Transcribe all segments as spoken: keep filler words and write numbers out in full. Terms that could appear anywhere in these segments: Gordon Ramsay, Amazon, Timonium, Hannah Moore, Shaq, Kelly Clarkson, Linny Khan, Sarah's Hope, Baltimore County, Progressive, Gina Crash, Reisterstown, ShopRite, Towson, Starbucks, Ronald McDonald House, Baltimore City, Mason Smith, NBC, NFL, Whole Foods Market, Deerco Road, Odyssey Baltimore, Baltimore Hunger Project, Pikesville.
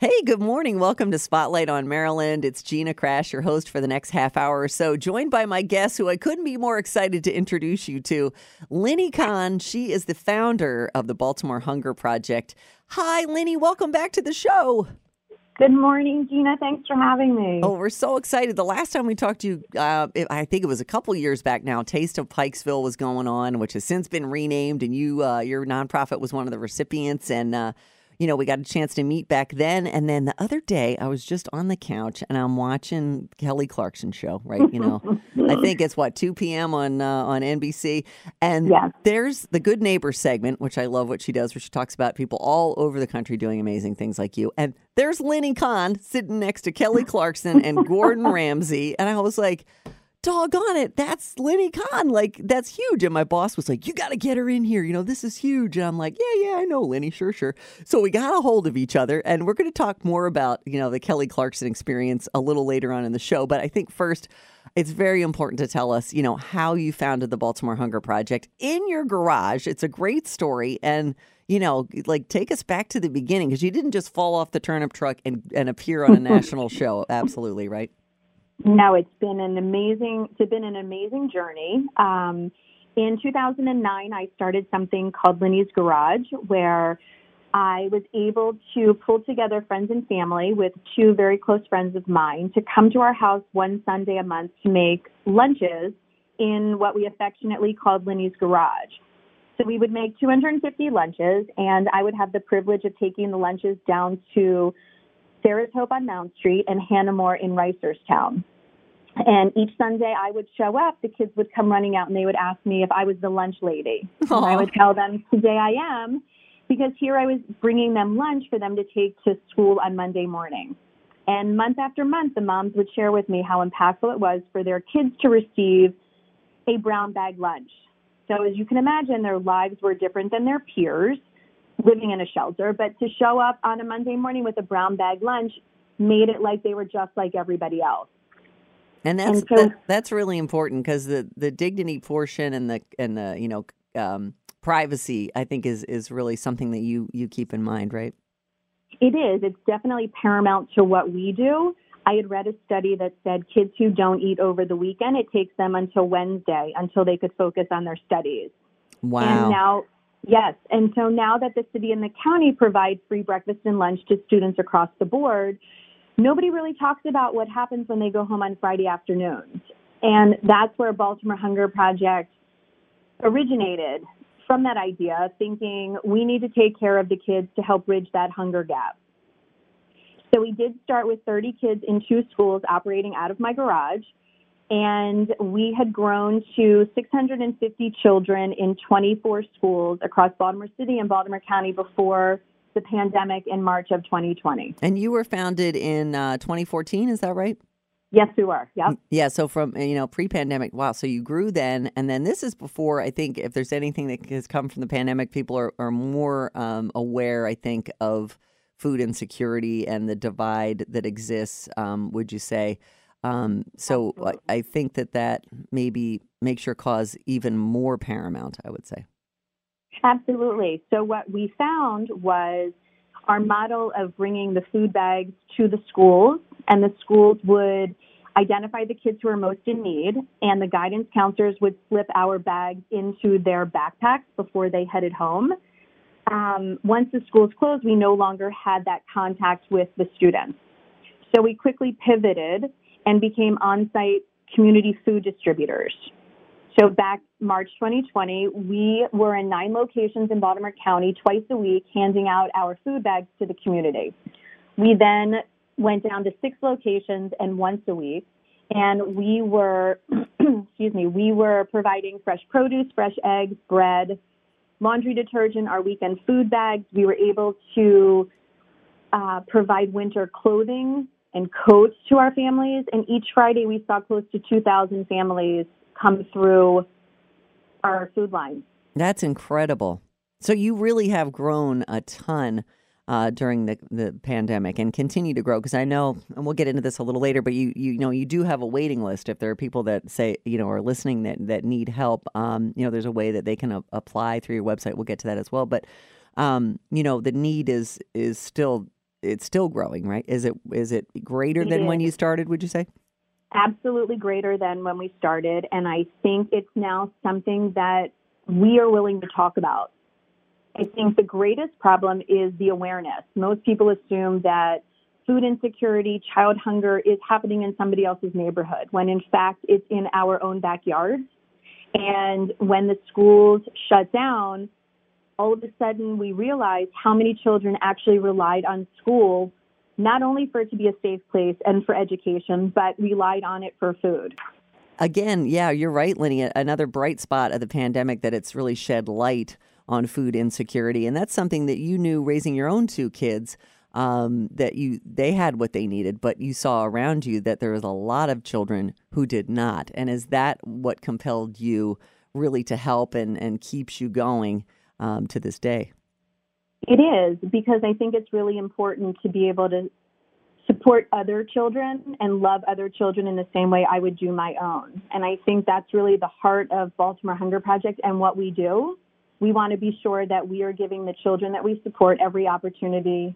Hey, good morning. Welcome to Spotlight on Maryland. It's Gina Crash, your host for the next half hour or so, joined by my guest, who I couldn't be more excited to introduce you to, Linny Khan. She is the founder of the Baltimore Hunger Project. Hi, Linny. Welcome back to the show. Good morning, Gina. Thanks for having me. Oh, we're so excited. The last time we talked to you, uh, I think it was a couple years back now, Taste of Pikesville was going on, which has since been renamed, and you, uh, your nonprofit was one of the recipients, and uh you know, we got a chance to meet back then. And then the other day, I was just on the couch and I'm watching Kelly Clarkson show, right? You know, I think it's what, two p.m. on uh, on N B C. And yeah. There's the Good Neighbor segment, which I love what she does, where she talks about people all over the country doing amazing things like you. And there's Linny Khan sitting next to Kelly Clarkson and Gordon Ramsay. And I was like, doggone it, that's Linny Khan. Like, that's huge. And my boss was like, you got to get her in here. You know, this is huge. And I'm like, yeah, yeah, I know, Linny. Sure, sure. So we got a hold of each other, and we're going to talk more about, you know, the Kelly Clarkson experience a little later on in the show. But I think first, it's very important to tell us, you know, how you founded the Baltimore Hunger Project in your garage. It's a great story. And, you know, like, take us back to the beginning, because you didn't just fall off the turnip truck and, and appear on a national show. Absolutely, right? No, it's been an amazing, it's been an amazing journey. Um, in two thousand nine, I started something called Linny's Garage, where I was able to pull together friends and family with two very close friends of mine to come to our house one Sunday a month to make lunches in what we affectionately called Linny's Garage. So we would make two hundred fifty lunches, and I would have the privilege of taking the lunches down to Sarah's Hope on Mount Street and Hannah Moore in Reisterstown. And each Sunday I would show up, the kids would come running out and they would ask me if I was the lunch lady. And I would tell them, today I am, because here I was bringing them lunch for them to take to school on Monday morning. And month after month, the moms would share with me how impactful it was for their kids to receive a brown bag lunch. So as you can imagine, their lives were different than their peers, living in a shelter, but to show up on a Monday morning with a brown bag lunch made it like they were just like everybody else. And that's, and so, that, that's really important, because the, the dignity portion and the, and the, you know, um, privacy, I think is, is really something that you, you keep in mind, right? It is. It's definitely paramount to what we do. I had read a study that said kids who don't eat over the weekend, it takes them until Wednesday until they could focus on their studies. Wow. And now, yes. And so now that the city and the county provide free breakfast and lunch to students across the board, nobody really talks about what happens when they go home on Friday afternoons. And that's where Baltimore Hunger Project originated, from that idea, thinking we need to take care of the kids to help bridge that hunger gap. So we did start with thirty kids in two schools operating out of my garage. And we had grown to six hundred fifty children in twenty-four schools across Baltimore City and Baltimore County before the pandemic in March of twenty twenty. And you were founded in uh, twenty fourteen, is that right? Yes, we were. Yeah. Yeah. So from, you know, pre-pandemic. Wow. So you grew then. And then this is before, I think, if there's anything that has come from the pandemic, people are, are more um, aware, I think, of food insecurity and the divide that exists, um, would you say? Um, so Absolutely. I think that that maybe makes your cause even more paramount, I would say. Absolutely. So what we found was our model of bringing the food bags to the schools, and the schools would identify the kids who are most in need, and the guidance counselors would slip our bags into their backpacks before they headed home. um, once the schools closed, we no longer had that contact with the students. So we quickly pivoted and became on-site community food distributors. So back March twenty twenty, we were in nine locations in Baltimore County twice a week, handing out our food bags to the community. We then went down to six locations and once a week, and we were, excuse me, we were providing fresh produce, fresh eggs, bread, laundry detergent, our weekend food bags. We were able to uh, provide winter clothing and coats to our families, and each Friday we saw close to two thousand families come through our food line. That's incredible. So you really have grown a ton uh, during the, the pandemic and continue to grow, because I know, and we'll get into this a little later, but you you know, you do have a waiting list. If there are people that say, you know, are listening that, that need help, um, you know, there's a way that they can a- apply through your website. We'll get to that as well. But, um, you know, the need is is still, it's still growing, right? Is it is it greater it than is. when you started, would you say? Absolutely greater than when we started, and I think it's now something that we are willing to talk about. I think the greatest problem is the awareness. Most people assume that food insecurity, child hunger is happening in somebody else's neighborhood, when in fact it's in our own backyards. And when the schools shut down, all of a sudden we realized how many children actually relied on school, not only for it to be a safe place and for education, but relied on it for food. Again, yeah, you're right, Linny. Another bright spot of the pandemic that it's really shed light on food insecurity. And that's something that you knew raising your own two kids, um, that you they had what they needed, but you saw around you that there was a lot of children who did not. And is that what compelled you really to help and, and keeps you going um, to this day? It is, because I think it's really important to be able to support other children and love other children in the same way I would do my own. And I think that's really the heart of Baltimore Hunger Project and what we do. We want to be sure that we are giving the children that we support every opportunity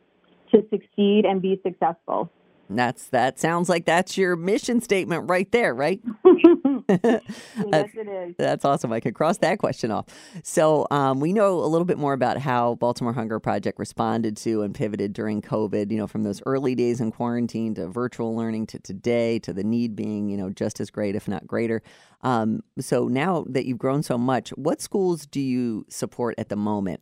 to succeed and be successful. That's that sounds like that's your mission statement right there, right? Yes, it is. That's awesome. I could cross that question off. So um, we know a little bit more about how Baltimore Hunger Project responded to and pivoted during COVID, you know, from those early days in quarantine to virtual learning to today to the need being, you know, just as great, if not greater. Um, so now that you've grown so much, what schools do you support at the moment?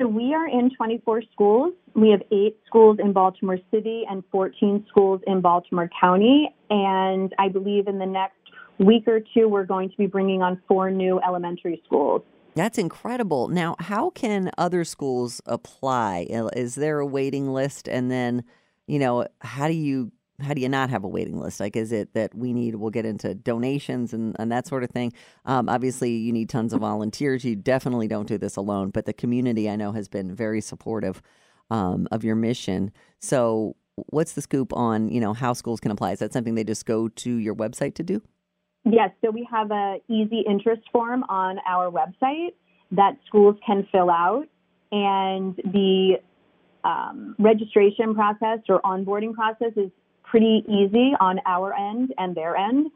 So we are in twenty-four schools. We have eight schools in Baltimore City and fourteen schools in Baltimore County. And I believe in the next week or two, we're going to be bringing on four new elementary schools. That's incredible. Now, how can other schools apply? Is there a waiting list? And then, you know, how do you how do you not have a waiting list? Like, is it that we need, we'll get into donations and, and that sort of thing. Um, obviously, you need tons of volunteers. You definitely don't do this alone. But the community, I know, has been very supportive um, of your mission. So what's the scoop on, you know, how schools can apply? Is that something they just go to your website to do? Yes. So we have an easy interest form on our website that schools can fill out. And the um, registration process or onboarding process is pretty easy on our end and their end.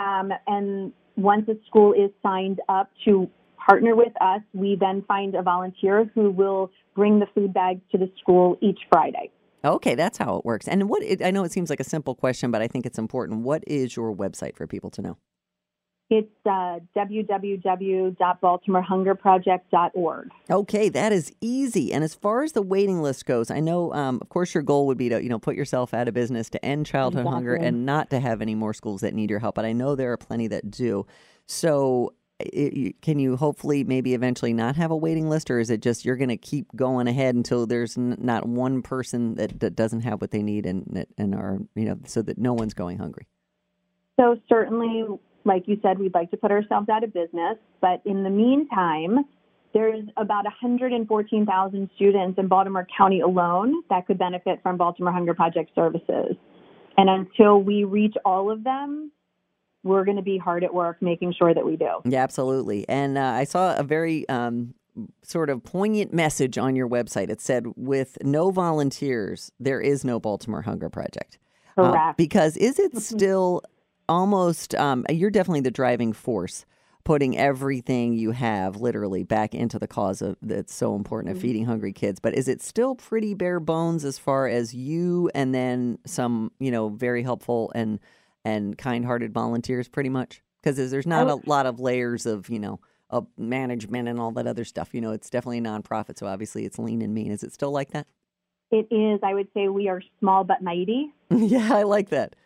Um, and once a school is signed up to partner with us, we then find a volunteer who will bring the food bags to the school each Friday. Okay, that's how it works. And what it, I know it seems like a simple question, but I think it's important. What is your website for people to know? It's uh, w w w dot baltimore hunger project dot org. Okay, that is easy. And as far as the waiting list goes, I know, um, of course, your goal would be to, you know, put yourself out of business, to end childhood exactly. hunger, and not to have any more schools that need your help. But I know there are plenty that do. So it, can you hopefully maybe eventually not have a waiting list, or is it just you're going to keep going ahead until there's n- not one person that, that doesn't have what they need and, and are, you know, so that no one's going hungry? So certainly, like you said, we'd like to put ourselves out of business. But in the meantime, there's about one hundred fourteen thousand students in Baltimore County alone that could benefit from Baltimore Hunger Project services. And until we reach all of them, we're going to be hard at work making sure that we do. Yeah, absolutely. And uh, I saw a very um, sort of poignant message on your website. It said, with no volunteers, there is no Baltimore Hunger Project. Correct. Uh, because is it still... almost, um, you're definitely the driving force putting everything you have literally back into the cause of that's so important mm-hmm. of feeding hungry kids. But is it still pretty bare bones as far as you and then some, you know, very helpful and and kind-hearted volunteers pretty much? Because there's not a lot of layers of, you know, of management and all that other stuff. You know, it's definitely a nonprofit, so obviously it's lean and mean. Is it still like that? It is. I would say we are small but mighty. Yeah, I like that.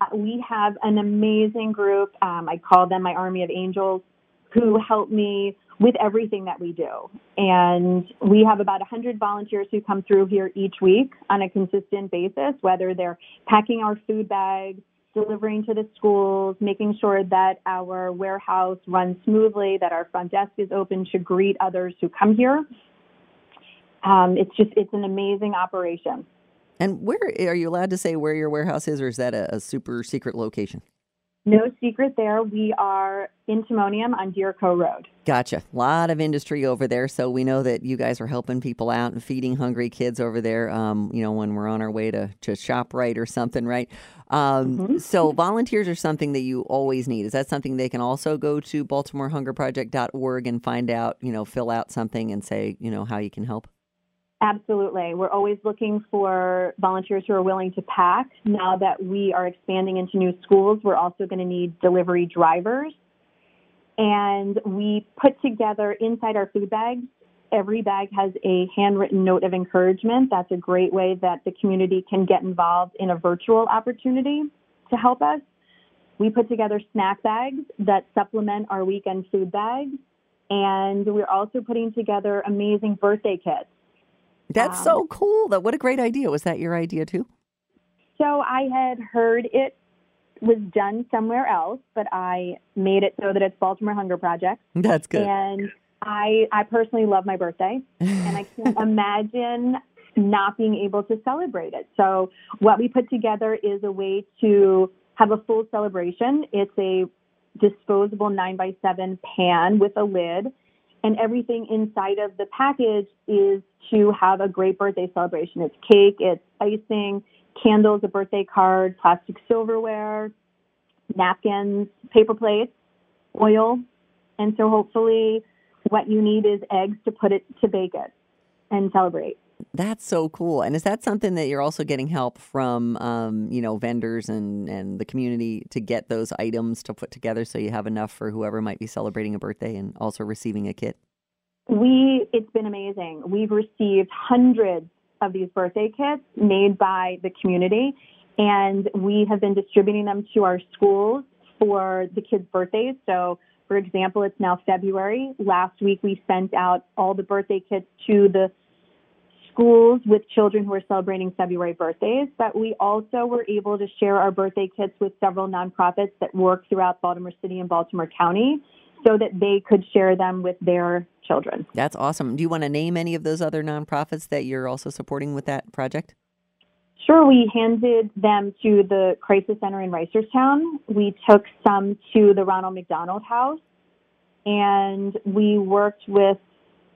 Uh, we have an amazing group. Um, I call them my army of angels who help me with everything that we do. And we have about one hundred volunteers who come through here each week on a consistent basis, whether they're packing our food bags, delivering to the schools, making sure that our warehouse runs smoothly, that our front desk is open to greet others who come here. Um, it's just, it's an amazing operation. And where, are you allowed to say where your warehouse is, or is that a, a super secret location? No secret there. We are in Timonium on Deerco Road. Gotcha. A lot of industry over there. So we know that you guys are helping people out and feeding hungry kids over there, um, you know, when we're on our way to, to ShopRite or something, right? Um, mm-hmm. So volunteers are something that you always need. Is that something they can also go to Baltimore Hunger Project dot org and find out, you know, fill out something and say, you know, how you can help? Absolutely. We're always looking for volunteers who are willing to pack. Now that we are expanding into new schools, we're also going to need delivery drivers. And we put together inside our food bags, every bag has a handwritten note of encouragement. That's a great way that the community can get involved in a virtual opportunity to help us. We put together snack bags that supplement our weekend food bags. And we're also putting together amazing birthday kits. That's um, so cool. That What a great idea. Was that your idea, too? So I had heard it was done somewhere else, but I made it so that it's Baltimore Hunger Project. That's good. And I, I personally love my birthday, and I can't imagine not being able to celebrate it. So what we put together is a way to have a full celebration. It's a disposable nine by seven pan with a lid. And everything inside of the package is to have a great birthday celebration. It's cake, it's icing, candles, a birthday card, plastic silverware, napkins, paper plates, oil. And so hopefully what you need is eggs to put it to bake it and celebrate. That's so cool. And is that something that you're also getting help from, um, you know, vendors and, and the community to get those items to put together so you have enough for whoever might be celebrating a birthday and also receiving a kit? We, it's been amazing. We've received hundreds of these birthday kits made by the community, and we have been distributing them to our schools for the kids' birthdays. So, for example, it's now February. Last week we sent out all the birthday kits to the schools with children who are celebrating February birthdays, but we also were able to share our birthday kits with several nonprofits that work throughout Baltimore City and Baltimore County so that they could share them with their children. That's awesome. Do you want to name any of those other nonprofits that you're also supporting with that project? Sure. We handed them to the Crisis Center in Reisterstown. We took some to the Ronald McDonald House, and we worked with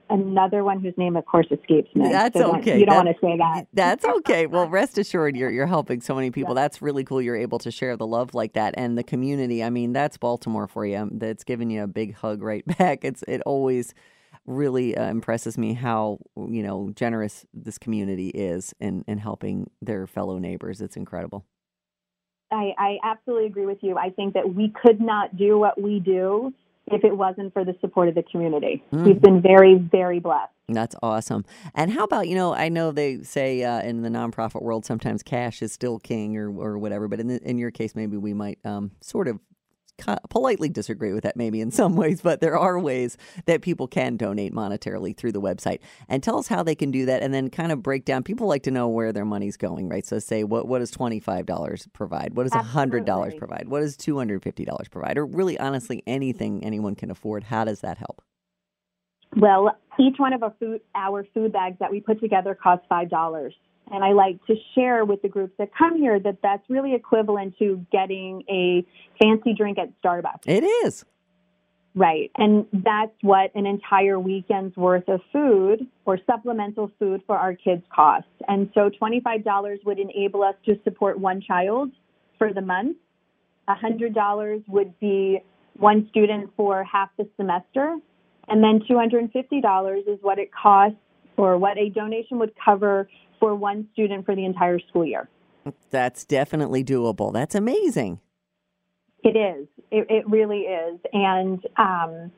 another one whose name, of course, escapes me. That's so okay. Don't, you don't that's, want to say that. That's okay. Well, rest assured, you're you're helping so many people. Yeah. That's really cool. You're able to share the love like that and the community. I mean, that's Baltimore for you. That's giving you a big hug right back. It's it always really uh, impresses me how, you know, generous this community is in, in helping their fellow neighbors. It's incredible. I, I absolutely agree with you. I think that we could not do what we do if it wasn't for the support of the community. Mm. We've been very, very blessed. That's awesome. And how about, you know, I know they say uh, in the nonprofit world sometimes cash is still king or, or whatever, but in, the, in your case, maybe we might um, sort of politely disagree with that maybe in some ways, but there are ways that people can donate monetarily through the website. And tell us how they can do that and then kind of break down. People like to know where their money's going, right? So say, what what does twenty-five dollars provide? What does one hundred dollars Absolutely. Provide? What does two hundred fifty dollars provide? Or really, honestly, anything anyone can afford. How does that help? Well, each one of our food, our food bags that we put together costs five dollars. And I like to share with the groups that come here that that's really equivalent to getting a fancy drink at Starbucks. It is. Right. And that's what an entire weekend's worth of food or supplemental food for our kids costs. And so twenty-five dollars would enable us to support one child for the month. one hundred dollars would be one student for half the semester. And then two hundred fifty dollars is what it costs, or what a donation would cover for one student for the entire school year. That's definitely doable. That's amazing. It is. It, it really is. And um,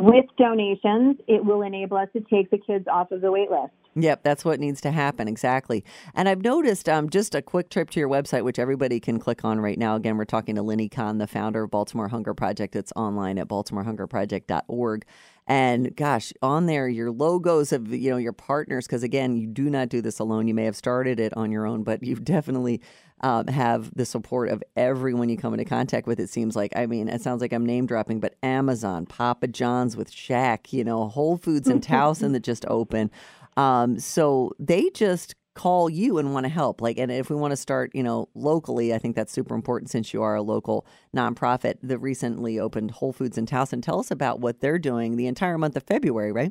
with donations, it will enable us to take the kids off of the wait list. Yep, that's what needs to happen, exactly. And I've noticed um, just a quick trip to your website, which everybody can click on right now. Again, we're talking to Linny Khan, the founder of Baltimore Hunger Project. It's online at baltimore hunger project dot org. And gosh, on there, your logos of, you know, your partners, because again, you do not do this alone. You may have started it on your own, but you definitely um, have the support of everyone you come into contact with, it seems like. I mean, it sounds like I'm name dropping, but Amazon, Papa John's with Shaq, you know, Whole Foods in Towson that just opened. Um, so they just call you and want to help. Like, and if we want to start, you know, locally, I think that's super important since you are a local nonprofit. The recently opened Whole Foods in Towson. Tell us about what they're doing the entire month of February, right?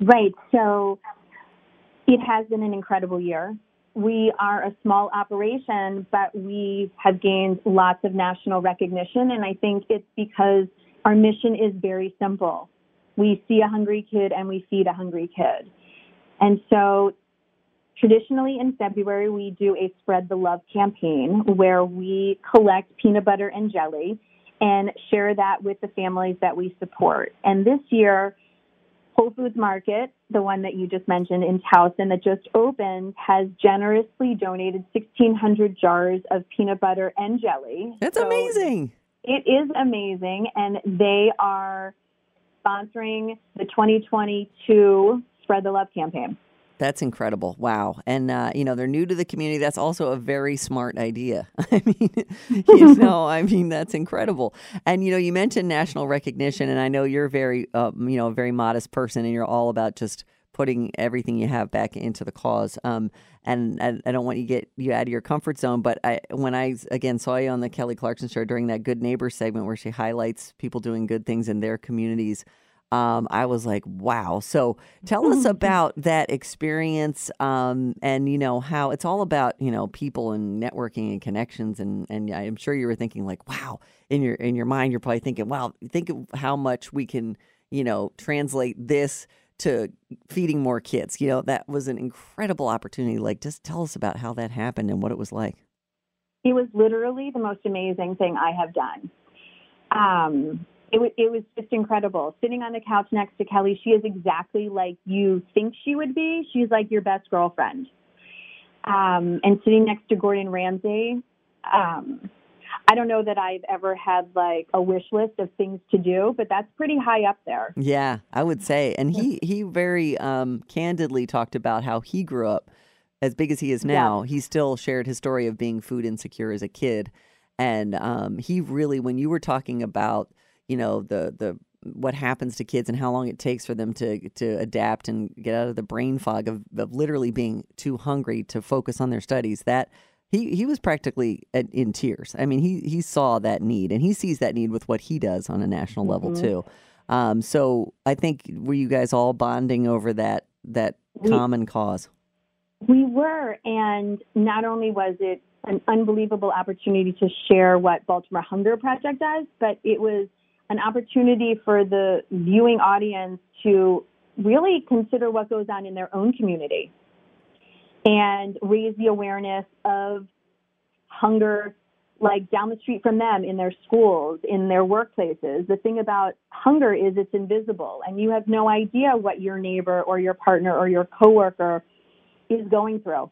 Right. So it has been an incredible year. We are a small operation, but we have gained lots of national recognition. And I think it's because our mission is very simple. We see a hungry kid and we feed a hungry kid. And so traditionally in February, we do a Spread the Love campaign where we collect peanut butter and jelly and share that with the families that we support. And this year, Whole Foods Market, the one that you just mentioned in Towson that just opened, has generously donated sixteen hundred jars of peanut butter and jelly. That's so amazing. It is amazing. And they are sponsoring the twenty twenty-two Spread the Love campaign. That's incredible. Wow. And, uh, you know, they're new to the community. That's also a very smart idea. I mean, you know, I mean, that's incredible. And, you know, you mentioned national recognition, and I know you're very, uh, you know, a very modest person, and you're all about just putting everything you have back into the cause. Um, and I, I don't want you to get you out of your comfort zone, but I, when I, again, saw you on the Kelly Clarkson show during that Good Neighbor segment where she highlights people doing good things in their communities, um, I was like, wow. So tell us about that experience um, and, you know, how it's all about, you know, people and networking and connections. And, and I'm sure you were thinking like, wow, in your in your mind, you're probably thinking, wow, think of how much we can, you know, translate this to feeding more kids. You know, that was an incredible opportunity. Like, just tell us about how that happened and what it was like. It was literally the most amazing thing I have done. Um, it, w- it was just incredible. Sitting on the couch next to Kelly, she is exactly like you think she would be. She's like your best girlfriend. Um, and sitting next to Gordon Ramsay, um, I don't know that I've ever had like a wish list of things to do, but that's pretty high up there. Yeah, I would say. And he, he very um, candidly talked about how he grew up as big as he is now. Yeah. He still shared his story of being food insecure as a kid. And um, he really, when you were talking about, you know, the, the, what happens to kids and how long it takes for them to, to adapt and get out of the brain fog of, of literally being too hungry to focus on their studies, that He he was practically in tears. I mean, he, he saw that need, and he sees that need with what he does on a national level, mm-hmm. too. Um, so I think, were you guys all bonding over that that we, common cause? We were, and not only was it an unbelievable opportunity to share what Baltimore Hunger Project does, but it was an opportunity for the viewing audience to really consider what goes on in their own community and raise the awareness of hunger, like down the street from them, in their schools, in their workplaces. The thing about hunger is it's invisible, and you have no idea what your neighbor or your partner or your coworker is going through.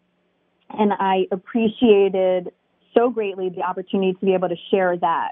And I appreciated so greatly the opportunity to be able to share that.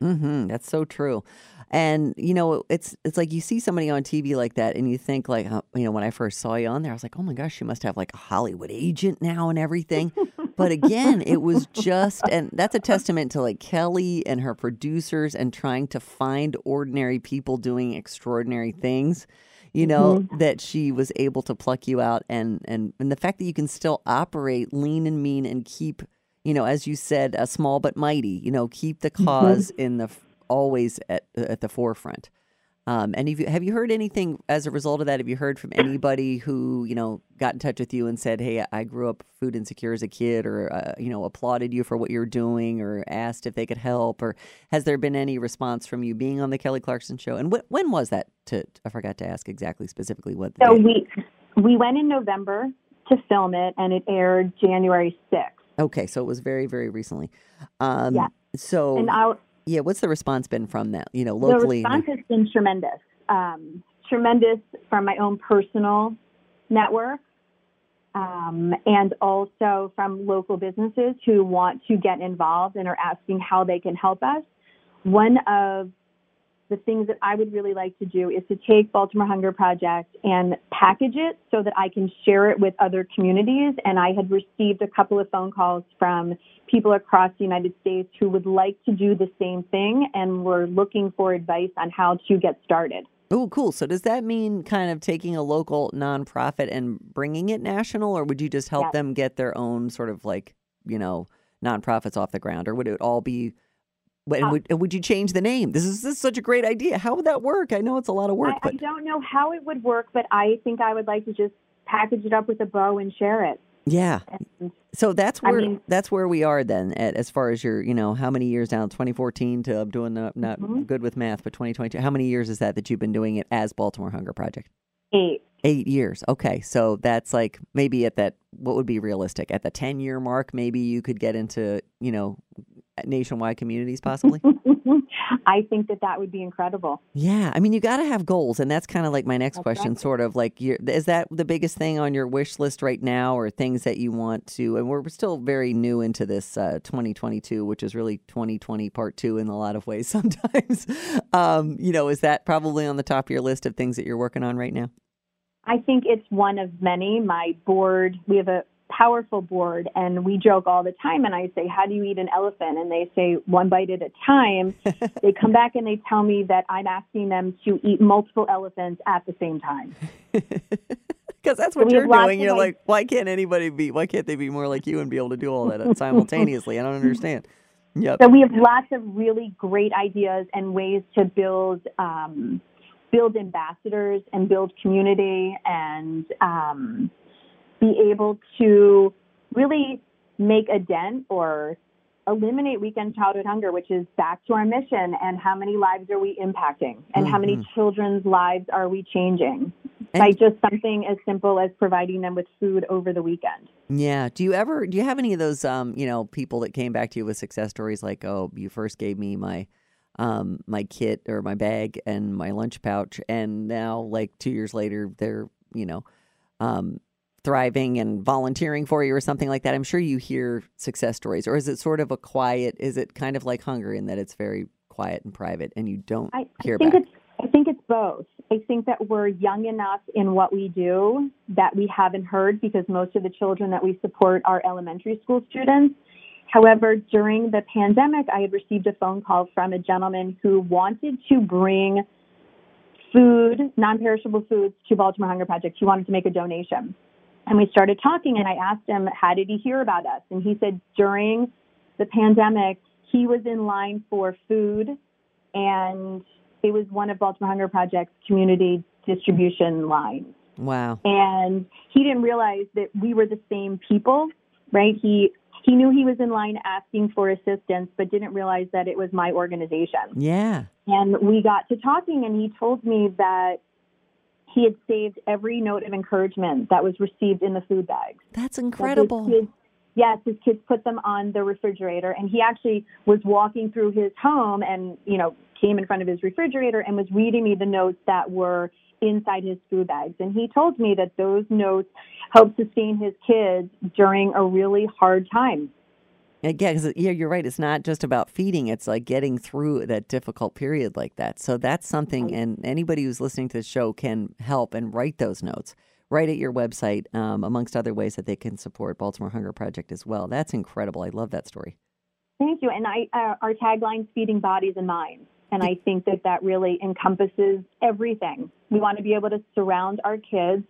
Mm-hmm. That's so true. And, you know, it's it's like you see somebody on T V like that and you think like, uh, you know, when I first saw you on there, I was like, oh, my gosh, you must have like a Hollywood agent now and everything. But again, it was just, and that's a testament to like Kelly and her producers and trying to find ordinary people doing extraordinary things, you know, mm-hmm. that she was able to pluck you out. And, and, and the fact that you can still operate lean and mean and keep, you know, as you said, a small but mighty, you know, keep the cause mm-hmm. in the always at, at the forefront. Um, and have you, have you heard anything as a result of that? Have you heard from anybody who, you know, got in touch with you and said, hey, I grew up food insecure as a kid, or, uh, you know, applauded you for what you're doing, or asked if they could help? Or has there been any response from you being on the Kelly Clarkson show? And wh- when was that? To, I forgot to ask exactly specifically what. So we, we went in November to film it, and it aired January sixth. Okay, so it was very, very recently. Um, yeah. So, and I, yeah, what's the response been from that? You know, locally. The response has been tremendous, um, tremendous from my own personal network, um, and also from local businesses who want to get involved and are asking how they can help us. One of the things that I would really like to do is to take Baltimore Hunger Project and package it so that I can share it with other communities. And I had received a couple of phone calls from people across the United States who would like to do the same thing and were looking for advice on how to get started. Oh, cool. So does that mean kind of taking a local nonprofit and bringing it national, or would you just help yes. them get their own sort of like, you know, nonprofits off the ground, or would it all be... And would, and would you change the name? This is, this is such a great idea. How would that work? I know it's a lot of work. I, but... I don't know how it would work, but I think I would like to just package it up with a bow and share it. Yeah. And so that's where I mean, that's where we are then, at, as far as your, you know, how many years now? twenty fourteen to I'm doing the, not mm-hmm. good with math, but twenty twenty-two. How many years is that that you've been doing it as Baltimore Hunger Project? Eight. Eight years. Okay. So that's like maybe at that, what would be realistic? At the ten-year mark, maybe you could get into, you know, nationwide communities possibly? I think that that would be incredible. Yeah. I mean, you got to have goals. And that's kind of like my next that's question, right. sort of like, you're, is that the biggest thing on your wish list right now, or things that you want to? And we're still very new into this uh, twenty twenty-two, which is really twenty twenty part two in a lot of ways sometimes. um, you know, is that probably on the top of your list of things that you're working on right now? I think it's one of many. My board, we have a powerful board, and we joke all the time, and I say, how do you eat an elephant? And they say, one bite at a time. They come back and they tell me that I'm asking them to eat multiple elephants at the same time. Because that's what so you're doing. You're like, why can't anybody be, why can't they be more like you and be able to do all that simultaneously? I don't understand. Yep. So we have lots of really great ideas and ways to build um, build ambassadors and build community, and um be able to really make a dent or eliminate weekend childhood hunger, which is back to our mission. And how many lives are we impacting? And mm-hmm. how many children's lives are we changing and by just something as simple as providing them with food over the weekend? Yeah. Do you ever, do you have any of those, um, you know, people that came back to you with success stories like, oh, you first gave me my, um, my kit or my bag and my lunch pouch, and now like two years later, they're, you know, um, thriving and volunteering for you or something like that? I'm sure you hear success stories. Or is it sort of a quiet, is it kind of like hunger in that it's very quiet and private and you don't I, hear I think back? It's, I think it's both. I think that we're young enough in what we do that we haven't heard, because most of the children that we support are elementary school students. However, during the pandemic, I had received a phone call from a gentleman who wanted to bring food, non-perishable foods, to Baltimore Hunger Project. He wanted to make a donation. And we started talking, and I asked him, how did he hear about us? And he said during the pandemic, he was in line for food, and it was one of Baltimore Hunger Project's community distribution lines. Wow. And he didn't realize that we were the same people, right? He he knew he was in line asking for assistance, but didn't realize that it was my organization. Yeah. And we got to talking, and he told me that he had saved every note of encouragement that was received in the food bags. That's incredible. His kids, yes, his kids put them on the refrigerator, and he actually was walking through his home and, you know, came in front of his refrigerator and was reading me the notes that were inside his food bags. And he told me that those notes helped sustain his kids during a really hard time. Again, cause, yeah, you're right. It's not just about feeding. It's like getting through that difficult period like that. So that's something, and anybody who's listening to the show can help and write those notes right at your website, um, amongst other ways that they can support Baltimore Hunger Project as well. That's incredible. I love that story. Thank you. And I, uh, our tagline is feeding bodies and minds. And I think that that really encompasses everything. We want to be able to surround our kids,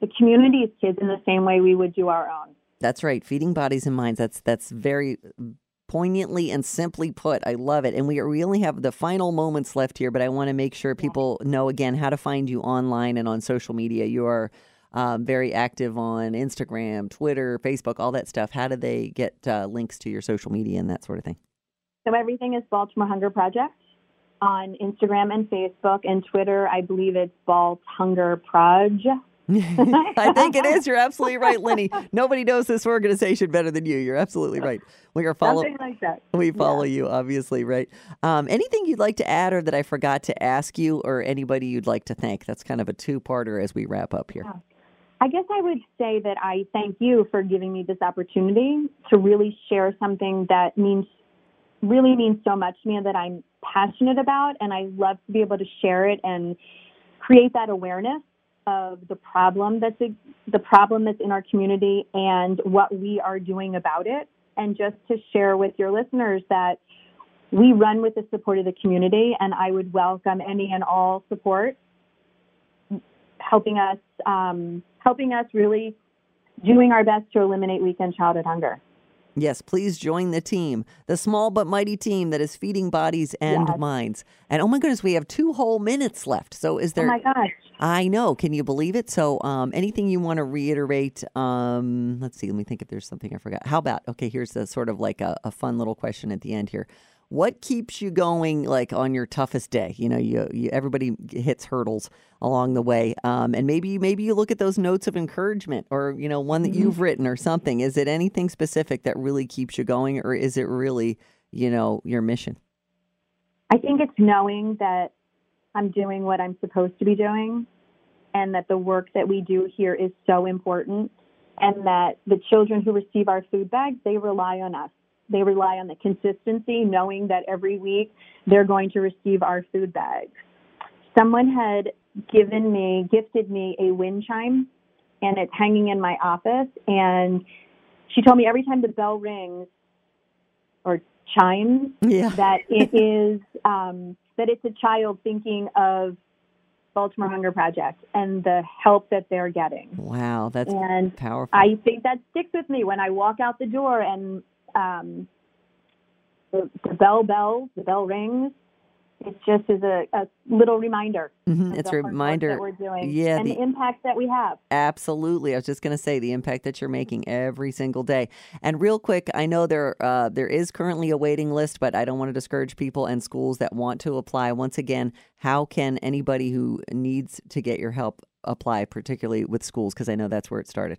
the community's kids, in the same way we would do our own. That's right. Feeding bodies and minds. That's that's very poignantly and simply put. I love it. And we, are, we only have the final moments left here, but I want to make sure people know, again, how to find you online and on social media. You are um, very active on Instagram, Twitter, Facebook, all that stuff. How do they get uh, links to your social media and that sort of thing? So everything is Baltimore Hunger Project on Instagram and Facebook, and Twitter, I believe it's Balt Hunger Proj. I think it is. You're absolutely right, Linny. Nobody knows this organization better than you. You're absolutely right. We are follow. Something like that. We follow yeah. you, obviously, right? Um, anything you'd like to add, or that I forgot to ask you, or anybody you'd like to thank? That's kind of a two-parter as we wrap up here. Yeah. I guess I would say that I thank you for giving me this opportunity to really share something that means really means so much to me, and that I'm passionate about, and I love to be able to share it and create that awareness of the problem that's a, the problem that's in our community and what we are doing about it, and just to share with your listeners that we run with the support of the community, and I would welcome any and all support helping us um, helping us really doing our best to eliminate weekend childhood hunger. Yes, please join the team, the small but mighty team that is feeding bodies and yes. minds. And oh my goodness, we have two whole minutes left. So is there? Oh my gosh! I know. Can you believe it? So, um, anything you want to reiterate? Um, let's see. Let me think if there's something I forgot. How about? Okay, here's a sort of like a, a fun little question at the end here. What keeps you going, like on your toughest day? You know, you, you everybody hits hurdles along the way, um, and maybe maybe you look at those notes of encouragement, or you know, one that mm-hmm. you've written or something. Is it anything specific that really keeps you going, or is it really, you know, your mission? I think it's knowing that I'm doing what I'm supposed to be doing, and that the work that we do here is so important, and that the children who receive our food bags, they rely on us. They rely on the consistency, knowing that every week they're going to receive our food bags. Someone had given me, gifted me a wind chime, and it's hanging in my office. And she told me every time the bell rings or chimes, yeah. that it is um, that it's a child thinking of Baltimore Hunger Project and the help that they're getting. Wow, that's and powerful. I think that sticks with me when I walk out the door and. Um, the, the bell bells, the bell rings. It just is a, a little reminder. Mm-hmm. It's a reminder that we're doing, yeah, and the, the impact that we have. Absolutely, I was just going to say the impact that you're making every single day. And real quick, I know there uh, there is currently a waiting list, but I don't want to discourage people and schools that want to apply. Once again, how can anybody who needs to get your help apply, particularly with schools? Because I know that's where it started.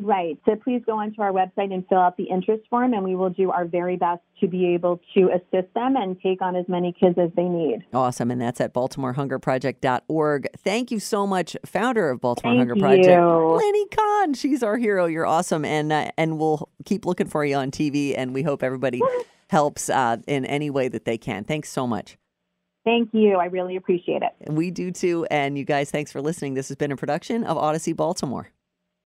Right. So please go onto our website and fill out the interest form, and we will do our very best to be able to assist them and take on as many kids as they need. Awesome. And that's at baltimore hunger project dot org. Thank you so much, founder of Baltimore Thank Hunger you. Project, Linny Khan. She's our hero. You're awesome. And, uh, and we'll keep looking for you on T V, and we hope everybody helps uh, in any way that they can. Thanks so much. Thank you. I really appreciate it. We do too. And you guys, thanks for listening. This has been a production of Odyssey Baltimore.